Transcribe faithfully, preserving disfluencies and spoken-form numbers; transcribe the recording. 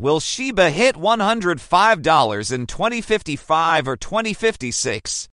Will Sheba hit one hundred five dollars in twenty fifty-five or twenty fifty-six?